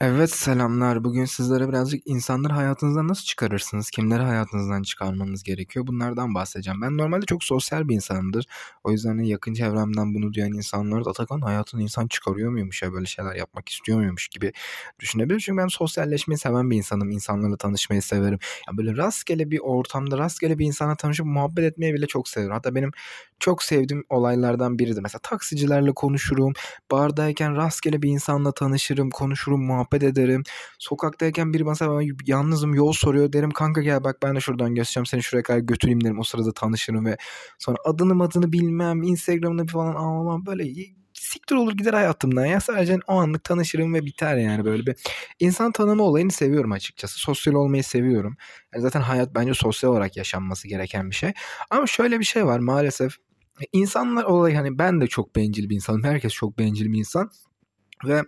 Evet, selamlar. Bugün sizlere birazcık insanları hayatınızdan nasıl çıkarırsınız? Kimleri hayatınızdan çıkarmanız gerekiyor? Bunlardan bahsedeceğim. Ben normalde çok sosyal bir insanımdır. O yüzden yakın çevremden bunu duyan insanlar da Atakan hayatını insan çıkarıyor muymuş ya, böyle şeyler yapmak istiyor muymuş gibi düşünebilir. Çünkü ben sosyalleşmeyi seven bir insanım. İnsanlarla tanışmayı severim. Ya böyle rastgele bir ortamda rastgele bir insana tanışıp muhabbet etmeyi bile çok severim. Hatta benim çok sevdiğim olaylardan biridir. Mesela taksicilerle konuşurum. Bardayken rastgele bir insanla tanışırım, konuşurum, muhabbet ederim. Sokaktayken biri bana yalnızım, yol soruyor, derim kanka gel bak ben de şuradan göstereceğim seni, şuraya kadar götüreyim derim. O sırada tanışırım ve sonra adını bilmem, Instagram'ını falan almam, böyle siktir olur gider hayatımdan ya. Sadece o anlık tanışırım ve biter yani. Böyle bir insan tanıma olayını seviyorum açıkçası. Sosyal olmayı seviyorum. Yani zaten hayat bence sosyal olarak yaşanması gereken bir şey. Ama şöyle bir şey var maalesef. İnsanlar olarak hani ben de çok bencil bir insanım. Herkes çok bencil bir insan. Ve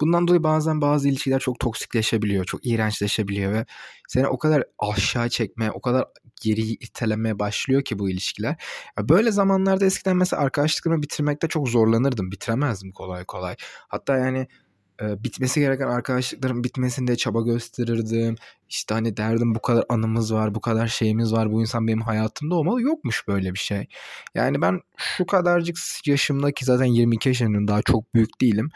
bundan dolayı bazen bazı ilişkiler çok toksikleşebiliyor, çok iğrençleşebiliyor ve seni o kadar aşağı çekmeye, o kadar geriyi itelemeye başlıyor ki bu ilişkiler. Böyle zamanlarda eskiden mesela arkadaşlıklarımı bitirmekte çok zorlanırdım, bitiremezdim kolay kolay. Hatta yani bitmesi gereken arkadaşlıkların bitmesinde çaba gösterirdim. İşte hani derdim bu kadar anımız var, bu kadar şeyimiz var, bu insan benim hayatımda olmalı. Yokmuş böyle bir şey. Yani ben şu kadarcık yaşımdaki, zaten 22 yaşındayım, daha çok büyük değilim.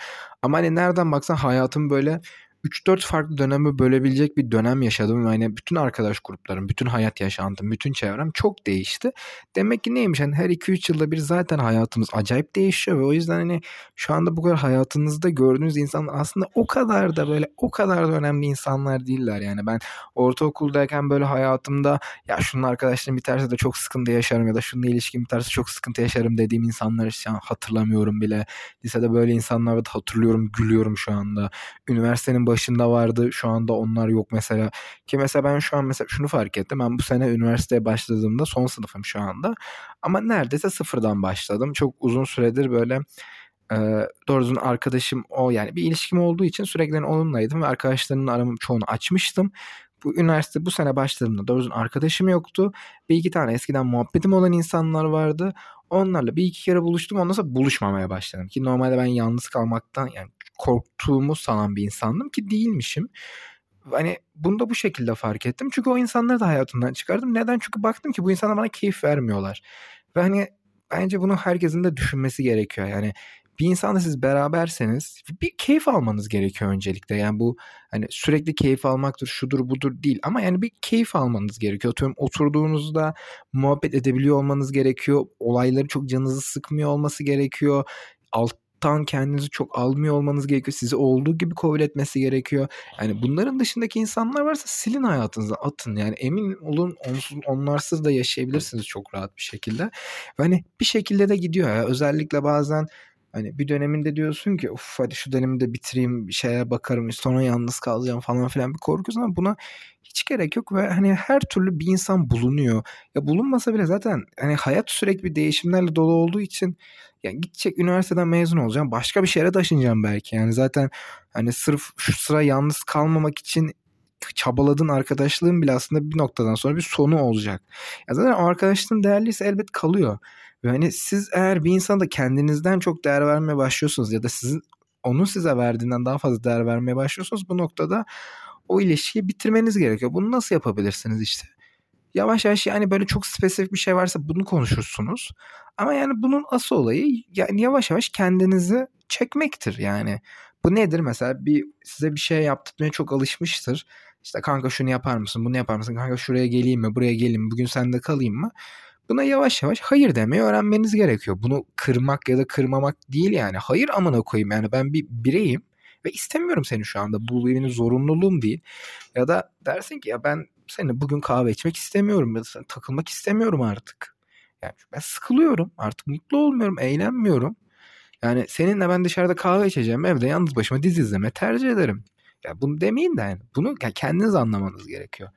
Ama hani nereden baksan hayatım böyle 3-4 farklı döneme bölebilecek bir dönem yaşadım. Yani bütün arkadaş gruplarım, bütün hayat yaşantım, bütün çevrem çok değişti. Demek ki neymiş? Yani her 2-3 yılda bir zaten hayatımız acayip değişiyor ve o yüzden hani şu anda bu kadar hayatınızda gördüğünüz insanlar aslında o kadar da önemli insanlar değiller. Yani ben ortaokuldayken böyle hayatımda ya şunun arkadaşlığım biterse de çok sıkıntı yaşarım ya da şununla ilişkim biterse çok sıkıntı yaşarım dediğim insanları şu an hatırlamıyorum bile. Lisede böyle insanları da hatırlıyorum, gülüyorum şu anda. Üniversitenin başında vardı. Şu anda onlar yok mesela. Ki mesela ben şu an mesela şunu fark ettim. Ben bu sene üniversiteye başladığımda son sınıfım şu anda. Ama neredeyse sıfırdan başladım. Çok uzun süredir böyle doğrusu arkadaşım o, yani bir ilişkim olduğu için sürekli onunlaydım ve arkadaşlarımın aramı çoğunu açmıştım. Bu üniversite bu sene başladığımda doğrusu arkadaşım yoktu. Bir iki tane eskiden muhabbetim olan insanlar vardı. Onlarla bir iki kere buluştum. Ondan sonra buluşmamaya başladım. Ki normalde ben yalnız kalmaktan yani korktuğumu sanan bir insandım ki değilmişim. Hani bunu da bu şekilde fark ettim. Çünkü o insanları da hayatımdan çıkardım. Neden? Çünkü baktım ki bu insanlar bana keyif vermiyorlar. Ve hani bence bunu herkesin de düşünmesi gerekiyor. Yani bir insanla siz beraberseniz bir keyif almanız gerekiyor öncelikle. Yani bu hani sürekli keyif almaktır, şudur budur değil. Ama yani bir keyif almanız gerekiyor. Tüm oturduğunuzda muhabbet edebiliyor olmanız gerekiyor. Olayları çok canınızı sıkmıyor olması gerekiyor. Alttan kendinizi çok almıyor olmanız gerekiyor. Sizi olduğu gibi kabul etmesi gerekiyor. Yani bunların dışındaki insanlar varsa silin hayatınızdan, atın. Yani emin olun onlarsız da yaşayabilirsiniz çok rahat bir şekilde. Hani bir şekilde de gidiyor ya. Özellikle bazen hani bir döneminde diyorsun ki uff hadi şu dönemi de bitireyim, bir şeye bakarım, sonra yalnız kalacağım falan filan bir korkuyorsun ama buna hiç gerek yok ve hani her türlü bir insan bulunuyor. Ya bulunmasa bile zaten hani hayat sürekli değişimlerle dolu olduğu için yani gidecek, üniversiteden mezun olacağım, başka bir şehre taşınacağım belki. Yani zaten hani sırf şu sıra yalnız kalmamak için çabaladığın arkadaşlığın bile aslında bir noktadan sonra bir sonu olacak. Ya zaten o arkadaşlığın değerliyse elbet kalıyor. Yani siz eğer bir insana da kendinizden çok değer vermeye başlıyorsunuz ya da sizin onun size verdiğinden daha fazla değer vermeye başlıyorsunuz, bu noktada o ilişkiyi bitirmeniz gerekiyor. Bunu nasıl yapabilirsiniz işte? Yavaş yavaş yani böyle çok spesifik bir şey varsa bunu konuşursunuz. Ama yani bunun asıl olayı yani yavaş yavaş kendinizi çekmektir yani. Bu nedir mesela? Size bir şey yaptırmaya çok alışmıştır. İşte kanka şunu yapar mısın, bunu yapar mısın, kanka şuraya geleyim mi, buraya geleyim mi, bugün sende kalayım mı? Buna yavaş yavaş hayır demeyi öğrenmeniz gerekiyor. Bunu kırmak ya da kırmamak değil yani. Hayır amına koyayım yani ben bir bireyim ve istemiyorum seni şu anda. Bu benim zorunluluğum değil. Ya da dersin ki ya ben seninle bugün kahve içmek istemiyorum. Ya da takılmak istemiyorum artık. Yani ben sıkılıyorum artık, mutlu olmuyorum, eğlenmiyorum. Yani seninle ben dışarıda kahve içeceğim, evde yalnız başıma dizi izleme tercih ederim. Ya bunu demeyin de yani. Bunu kendiniz anlamanız gerekiyor.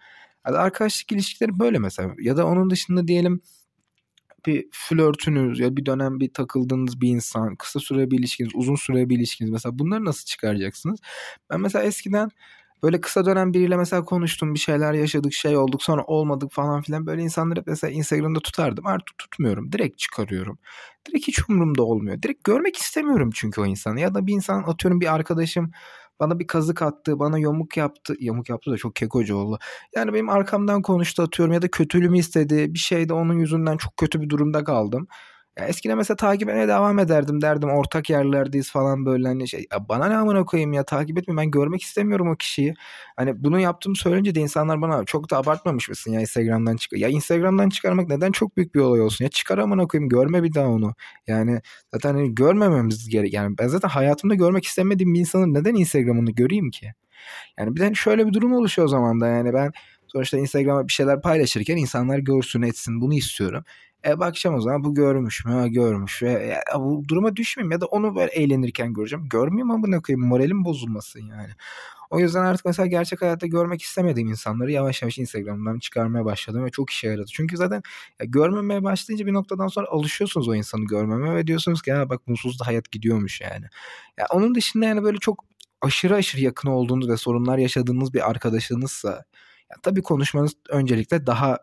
Ya da arkadaşlık ilişkileri böyle mesela. Ya da onun dışında diyelim bir flörtünüz ya bir dönem bir takıldığınız bir insan, kısa süre bir ilişkiniz, uzun süre bir ilişkiniz, mesela bunları nasıl çıkaracaksınız? Ben mesela eskiden böyle kısa dönem biriyle mesela konuştum, bir şeyler yaşadık, şey olduk, sonra olmadık falan filan, böyle insanları mesela Instagram'da tutardım. Artık tutmuyorum, direkt çıkarıyorum. Direkt hiç umurumda olmuyor. Direkt görmek istemiyorum çünkü o insanı. Ya da bir insan, atıyorum bir arkadaşım Bana bir kazık attı, bana yamuk yaptı. Yamuk yaptı da çok kekocu oldu. Yani benim arkamdan konuştu atıyorum ya da kötülüğümü istedi. Bir şey de onun yüzünden çok kötü bir durumda kaldım. Ya eskiden mesela takibine devam ederdim, derdim ortak yerlerdeyiz falan böyle hani şey. Ya bana ne amına koyayım ya, takip etme, ben görmek istemiyorum o kişiyi. Hani bunu yaptığımı söyleyince de insanlar bana çok da abartmamış mısın ya Instagram'dan çıkar. Ya Instagram'dan çıkarmak neden çok büyük bir olay olsun ya, çıkar amına koyayım, görme bir daha onu. Yani zaten hani görmememiz gerek. Yani ben zaten hayatımda görmek istemediğim bir insanın neden Instagram'ını göreyim ki? Yani bir de şöyle bir durum oluşuyor o zaman da, yani ben sonuçta Instagram'a bir şeyler paylaşırken insanlar görsün etsin, bunu istiyorum. Bakacağım o zaman bu görmüş mü? Ha, görmüş. Bu duruma düşmeyeyim ya da onu böyle eğlenirken göreceğim. Görmeyeyim ama ne koyayım, moralim bozulmasın yani. O yüzden artık mesela gerçek hayatta görmek istemediğim insanları yavaş yavaş Instagram'dan çıkarmaya başladım ve çok işe yaradı. Çünkü zaten görmemeye başlayınca bir noktadan sonra alışıyorsunuz o insanı görmemeye ve diyorsunuz ki ha bak mutsuz da hayat gidiyormuş yani. Ya onun dışında yani böyle çok aşırı aşırı yakın olduğunuz ve sorunlar yaşadığınız bir arkadaşınızsa ya tabii konuşmanız öncelikle daha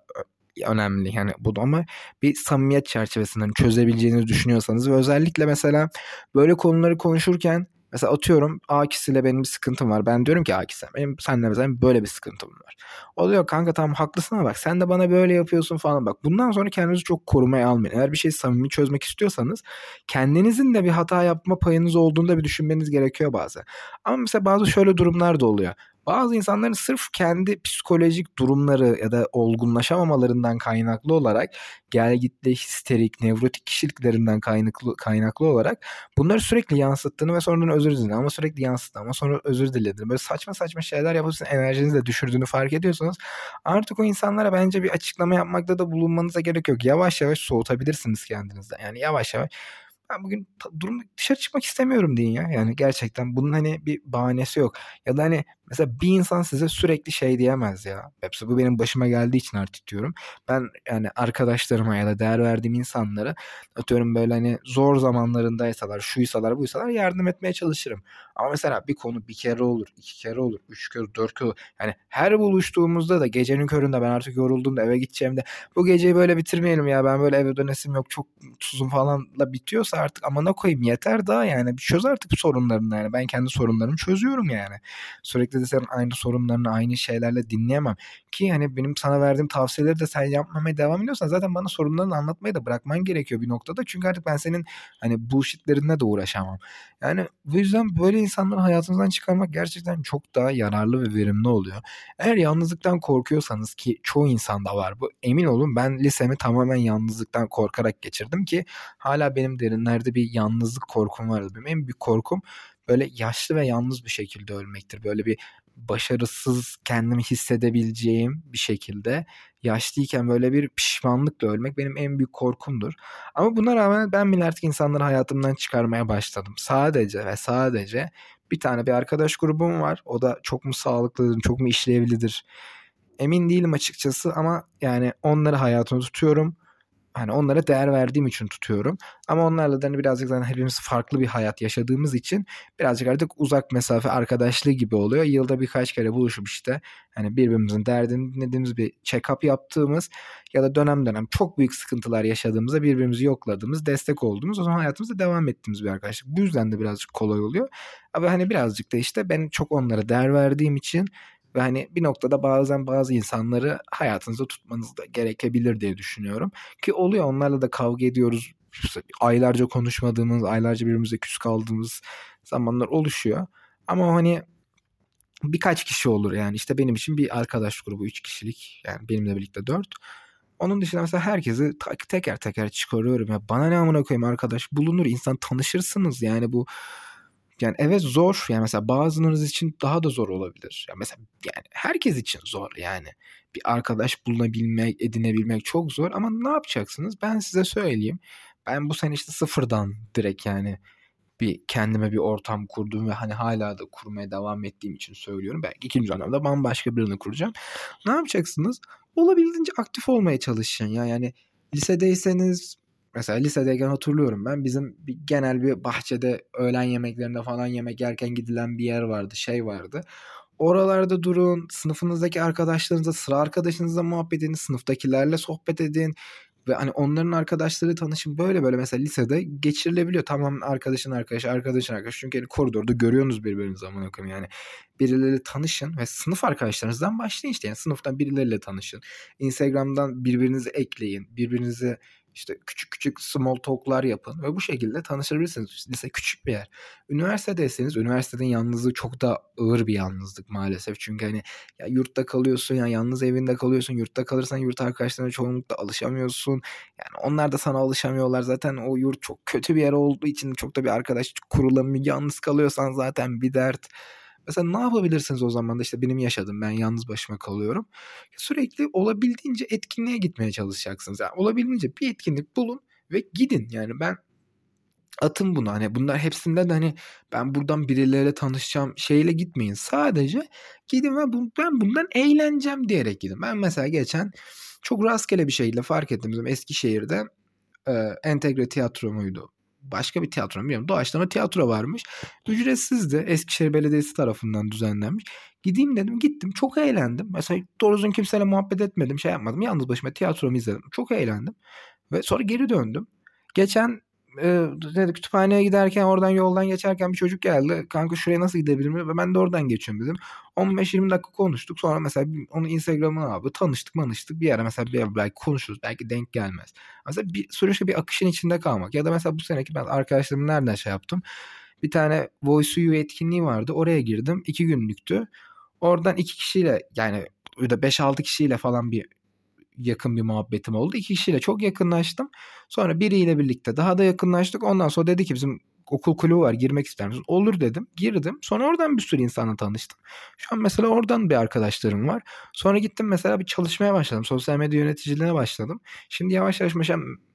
önemli yani bu, ama bir samimiyet çerçevesinden çözebileceğinizi düşünüyorsanız ve özellikle mesela böyle konuları konuşurken mesela atıyorum Akis'le benim bir sıkıntım var. Ben diyorum ki Akis'e benim seninle mesela böyle bir sıkıntım var. O diyor kanka tamam haklısın ama bak sen de bana böyle yapıyorsun falan bak. Bundan sonra kendinizi çok korumaya almayın. Eğer bir şeyi samimi çözmek istiyorsanız kendinizin de bir hata yapma payınız olduğunu da bir düşünmeniz gerekiyor bazen. Ama mesela bazı şöyle durumlar da oluyor. Bazı insanların sırf kendi psikolojik durumları ya da olgunlaşamamalarından kaynaklı olarak gelgitli, histerik, nevrotik kişiliklerinden kaynaklı olarak bunları sürekli yansıttığını ve sonradan özür diledim ama sürekli yansıttı ama sonra özür diledim. Böyle saçma saçma şeyler yapıp enerjinizi de düşürdüğünü fark ediyorsunuz. Artık o insanlara bence bir açıklama yapmakta da bulunmanıza gerek yok. Yavaş yavaş soğutabilirsiniz kendinizden. Yani yavaş yavaş. Ben bugün dışarı çıkmak istemiyorum deyin ya. Yani gerçekten bunun hani bir bahanesi yok. Ya da hani mesela bir insan size sürekli şey diyemez ya. Hepsi bu benim başıma geldiği için artık diyorum. Ben yani arkadaşlarıma ya da değer verdiğim insanlara atıyorum böyle hani zor zamanlarındaysalar, şuysalar, buysalar yardım etmeye çalışırım. Ama mesela bir konu bir kere olur, 2 kere olur, 3 kere, 4 kere olur. Yani her buluştuğumuzda da gecenin köründe ben artık yorulduğumda eve gideceğimde bu geceyi böyle bitirmeyelim ya ben böyle eve dönesim yok çok mutsuzum falanla bitiyorsa artık amana koyayım yeter daha yani. Çöz artık bu sorunlarını yani. Ben kendi sorunlarımı çözüyorum yani. Sürekli de senin aynı sorunlarını aynı şeylerle dinleyemem. Ki hani benim sana verdiğim tavsiyeleri de sen yapmamaya devam ediyorsan zaten bana sorunlarını anlatmayı da bırakman gerekiyor bir noktada. Çünkü artık ben senin hani bullshitlerine de uğraşamam. Yani bu yüzden böyle insanları hayatınızdan çıkarmak gerçekten çok daha yararlı ve verimli oluyor. Eğer yalnızlıktan korkuyorsanız ki çoğu insanda var bu. Emin olun ben lisemi tamamen yalnızlıktan korkarak geçirdim ki hala benim derin nerede bir yalnızlık korkum vardı. Benim en büyük korkum böyle yaşlı ve yalnız bir şekilde ölmektir. Böyle bir başarısız kendimi hissedebileceğim bir şekilde yaşlıyken böyle bir pişmanlıkla ölmek benim en büyük korkumdur. Ama buna rağmen ben bile artık insanları hayatımdan çıkarmaya başladım. Sadece ve sadece bir tane bir arkadaş grubum var. O da çok mu sağlıklıdır, çok mu işlevlidir? Emin değilim açıkçası ama yani onları hayatımda tutuyorum. Hani onlara değer verdiğim için tutuyorum. Ama onlarla da hani birazcık zaten hepimiz farklı bir hayat yaşadığımız için birazcık artık uzak mesafe arkadaşlığı gibi oluyor. Yılda birkaç kere buluşup işte hani birbirimizin derdini dinlediğimiz bir check-up yaptığımız ya da dönem dönem çok büyük sıkıntılar yaşadığımızda birbirimizi yokladığımız, destek olduğumuz, o zaman hayatımızda devam ettiğimiz bir arkadaşlık. Bu yüzden de birazcık kolay oluyor. Ama hani birazcık da işte ben çok onlara değer verdiğim için ve hani bir noktada bazen bazı insanları hayatınızda tutmanız da gerekebilir diye düşünüyorum. Ki oluyor, onlarla da kavga ediyoruz. Aylarca konuşmadığımız, aylarca birbirimize küs kaldığımız zamanlar oluşuyor. Ama hani birkaç kişi olur yani. İşte benim için bir arkadaş grubu 3 kişilik. Yani benimle birlikte 4. Onun dışında mesela herkesi teker teker çıkarıyorum. Ya bana ne amına koyayım arkadaş bulunur. İnsan tanışırsınız yani bu. Yani evet zor. Yani mesela bazılarınız için daha da zor olabilir. Yani mesela yani herkes için zor yani. Bir arkadaş bulunabilmek, edinebilmek çok zor ama ne yapacaksınız? Ben size söyleyeyim. Ben bu sene işte sıfırdan direkt yani bir kendime bir ortam kurdum ve hani hala da kurmaya devam ettiğim için söylüyorum. Belki ikinci dönemde bambaşka birini kuracağım. Ne yapacaksınız? Olabildiğince aktif olmaya çalışın ya. Yani lisedeyseniz mesela lisedeyken hatırlıyorum ben bizim genel bir bahçede öğlen yemeklerinde falan yemek yerken gidilen bir yer vardı, şey vardı. Oralarda durun, sınıfınızdaki arkadaşlarınızla, sıra arkadaşınızla muhabbet edin, sınıftakilerle sohbet edin. ve hani onların arkadaşları tanışım böyle mesela lisede geçirilebiliyor. Tamam, arkadaşın arkadaşı. Çünkü hani koridorda görüyorsunuz birbirinizi amına koyayım yani. Birileriyle tanışın ve sınıf arkadaşlarınızdan başlayın işte. Yani sınıftan birileriyle tanışın. Instagram'dan birbirinizi ekleyin. Birbirinizi işte küçük small talk'lar yapın ve bu şekilde tanışabilirsiniz. Lise küçük bir yer. Üniversitedeyseniz, üniversiteden yalnızlığı çok daha ağır bir yalnızlık maalesef. Çünkü hani ya yurtta kalıyorsun, ya yalnız evinde kalıyorsun. Yurtta kalırsan yurt arkadaşlarına çoğunlukla alışamıyorsun. Yani onlar da sana alışamıyorlar. Zaten o yurt çok kötü bir yer olduğu için çok da bir arkadaş kurulamıyor. Yalnız kalıyorsan zaten bir dert. Mesela ne yapabilirsiniz o zaman da işte benim yaşadım, ben yalnız başıma kalıyorum. Sürekli olabildiğince etkinliğe gitmeye çalışacaksınız. Yani olabildiğince bir etkinlik bulun ve gidin. Yani ben atın bunu, hani bunlar hepsinde de hani ben buradan birileriyle tanışacağım şeyle gitmeyin. Sadece gidin ve ben bundan eğleneceğim diyerek gidin. Ben mesela geçen çok rastgele bir şekilde fark ettim. Bizim Eskişehir'de entegre tiyatro muydu? Başka bir tiyatro bilmiyorum. Doğaçlama tiyatro varmış. Ücretsizdi. Eskişehir Belediyesi tarafından düzenlenmiş. Gideyim dedim. Gittim. Çok eğlendim. Mesela doğrusu kimseyle muhabbet etmedim. Şey yapmadım. Yalnız başıma tiyatromu izledim. Çok eğlendim. Ve sonra geri döndüm. Geçen kütüphaneye giderken oradan yoldan geçerken bir çocuk geldi. Kanka şuraya nasıl gidebilirim? Ve ben de oradan geçiyorum dedim. 15-20 dakika konuştuk. Sonra mesela onun Instagram'ını abi tanıştık bir yere mesela bir belki konuşuruz. Belki denk gelmez. Mesela bir süreçte bir akışın içinde kalmak. Ya da mesela bu seneki ben arkadaşlarımı nereden şey yaptım? Bir tane Voice You etkinliği vardı. Oraya girdim. 2 günlüktü. Oradan 2 kişiyle yani 5-6 kişiyle falan bir yakın bir muhabbetim oldu. 2 kişiyle çok yakınlaştım. Sonra biriyle birlikte daha da yakınlaştık. Ondan sonra dedi ki bizim okul kulübü var, girmek ister misin? Olur dedim. Girdim. Sonra oradan bir sürü insanla tanıştım. Şu an mesela oradan bir arkadaşlarım var. Sonra gittim mesela bir çalışmaya başladım. Sosyal medya yöneticiliğine başladım. Şimdi yavaş yavaş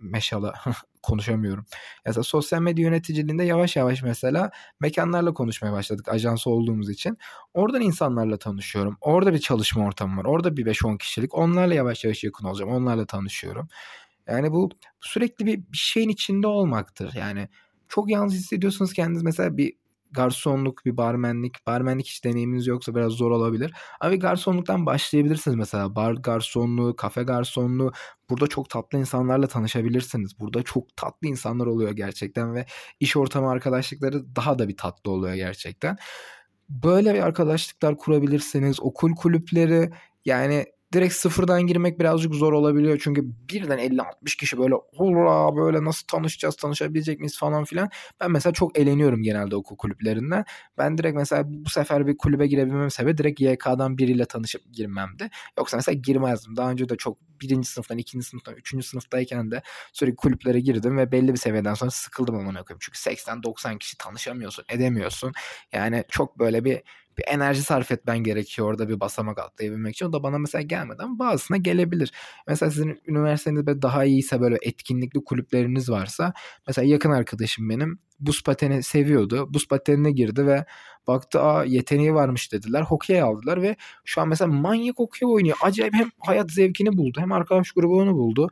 meşala konuşamıyorum. Mesela sosyal medya yöneticiliğinde yavaş yavaş mesela mekanlarla konuşmaya başladık ajansı olduğumuz için. Oradan insanlarla tanışıyorum. Orada bir çalışma ortamı var. Orada bir 5-10 kişilik. Onlarla yavaş yavaş yakın olacağım. Onlarla tanışıyorum. Yani bu sürekli bir şeyin içinde olmaktır. Yani çok yalnız hissediyorsunuz kendiniz. Mesela bir garsonluk, bir barmenlik hiç deneyiminiz yoksa biraz zor olabilir. Ama garsonluktan başlayabilirsiniz mesela. Bar garsonluğu, kafe garsonluğu. Burada çok tatlı insanlarla tanışabilirsiniz. Burada çok tatlı insanlar oluyor gerçekten ve iş ortamı arkadaşlıkları daha da bir tatlı oluyor gerçekten. Böyle bir arkadaşlıklar kurabilirsiniz. Okul kulüpleri yani direkt sıfırdan girmek birazcık zor olabiliyor. Çünkü birden 50-60 kişi böyle hurra böyle nasıl tanışacağız, tanışabilecek miyiz falan filan. Ben mesela çok eğleniyorum genelde okul kulüplerinden. Ben direkt mesela bu sefer bir kulübe girebilmem sebebi direkt YK'dan biriyle tanışıp girmemdi. Yoksa mesela girmezdim. Daha önce de çok 1. sınıftan, 2. sınıftan, 3. sınıftayken de sürekli kulüplere girdim ve belli bir seviyeden sonra sıkıldım amına koyayım. Çünkü 80-90 kişi tanışamıyorsun, edemiyorsun. Yani çok böyle bir enerji sarf etmen gerekiyor orada bir basamak atlayabilmek için. O da bana mesela gelmedi ama bazısına gelebilir. Mesela sizin üniversiteniz böyle daha iyiyse böyle etkinlikli kulüpleriniz varsa. Mesela yakın arkadaşım benim buz pateni seviyordu. Buz patenine girdi ve baktı yeteneği varmış dediler. Hokey aldılar ve şu an mesela manyak hokey oynuyor. Acayip hem hayat zevkini buldu hem arkadaş grubu onu buldu.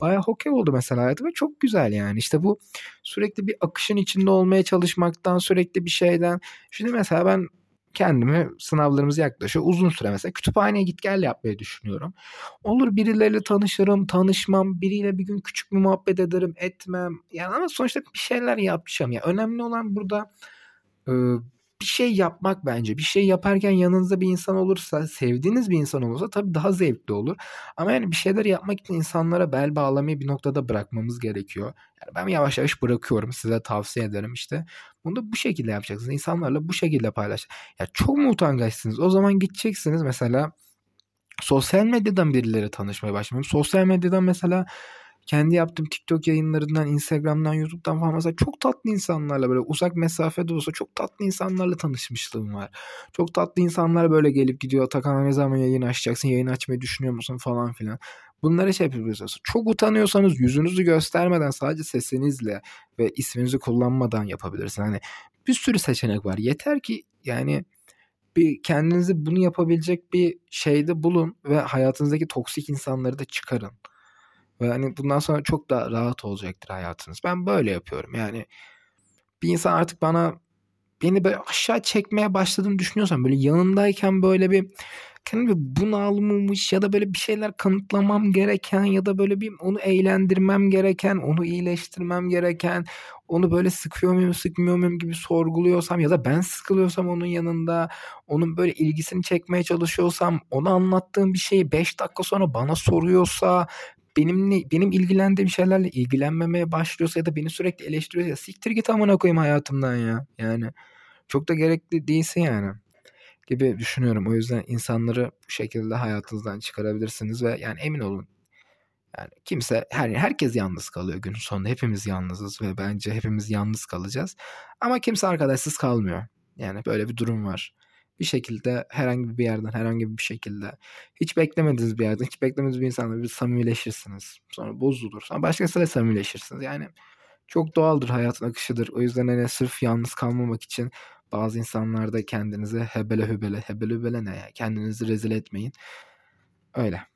Baya hokey oldu mesela hayatı ve çok güzel yani. İşte bu sürekli bir akışın içinde olmaya çalışmaktan, sürekli bir şeyden. Şimdi mesela ben kendimi sınavlarımız yaklaşıyor. Uzun süre mesela kütüphaneye git gel yapmayı düşünüyorum. Olur birileriyle tanışırım, tanışmam. Biriyle bir gün küçük bir muhabbet ederim, etmem. Yani ama sonuçta bir şeyler yapacağım. Yani önemli olan burada bir şey yapmak bence. Bir şey yaparken yanınızda bir insan olursa, sevdiğiniz bir insan olursa tabii daha zevkli olur. Ama yani bir şeyler yapmak için insanlara bel bağlamayı bir noktada bırakmamız gerekiyor. Yani ben yavaş yavaş bırakıyorum. Size tavsiye ederim işte. Bunu da bu şekilde yapacaksınız. İnsanlarla bu şekilde paylaşacaksınız. Yani çok mu utangaçsınız? O zaman gideceksiniz mesela sosyal medyadan birileriyle tanışmaya başlamayayım. Sosyal medyadan mesela kendi yaptığım TikTok yayınlarından, Instagram'dan, YouTube'dan falan mesela çok tatlı insanlarla böyle uzak mesafede olsa çok tatlı insanlarla tanışmışlığım var. Çok tatlı insanlar böyle gelip gidiyor. Atakan ne zaman yayın açacaksın, yayın açmayı düşünüyor musun falan filan. Bunları şey yapabiliyorsunuz. Çok utanıyorsanız yüzünüzü göstermeden sadece sesinizle ve isminizi kullanmadan yapabilirsiniz. Hani bir sürü seçenek var. Yeter ki yani bir kendinizi bunu yapabilecek bir şeyde bulun ve hayatınızdaki toksik insanları da çıkarın. Yani bundan sonra çok daha rahat olacaktır hayatınız. Ben böyle yapıyorum. Yani bir insan artık beni böyle aşağı çekmeye başladığını düşünüyorsam böyle yanındayken böyle bir yaparken ve bunalmamış ya da böyle bir şeyler kanıtlamam gereken ya da böyle bir onu eğlendirmem gereken, onu iyileştirmem gereken, onu böyle sıkıyor muyum sıkmıyor muyum gibi sorguluyorsam ya da ben sıkılıyorsam onun yanında, onun böyle ilgisini çekmeye çalışıyorsam, ona anlattığım bir şeyi 5 dakika sonra bana soruyorsa, benim ilgilendiğim şeylerle ilgilenmemeye başlıyorsa ya da beni sürekli eleştiriyorsa, siktir git amına koyayım hayatımdan ya. Yani çok da gerekli değilsin yani gibi düşünüyorum. O yüzden insanları bu şekilde hayatınızdan çıkarabilirsiniz ve yani emin olun yani kimse, herkes yalnız kalıyor günün sonunda. Hepimiz yalnızız ve bence hepimiz yalnız kalacağız. Ama kimse arkadaşsız kalmıyor. Yani böyle bir durum var. Bir şekilde herhangi bir yerden, herhangi bir şekilde hiç beklemediğiniz bir yerden, hiç beklemediğiniz bir insanla bir samimileşirsiniz. Sonra bozulur. Sonra başkasıyla samimileşirsiniz. Yani çok doğaldır, hayatın akışıdır. O yüzden hani sırf yalnız kalmamak için bazı insanlarda kendinizi hebele hübele, hebele hübele ne ya, kendinizi rezil etmeyin. Öyle.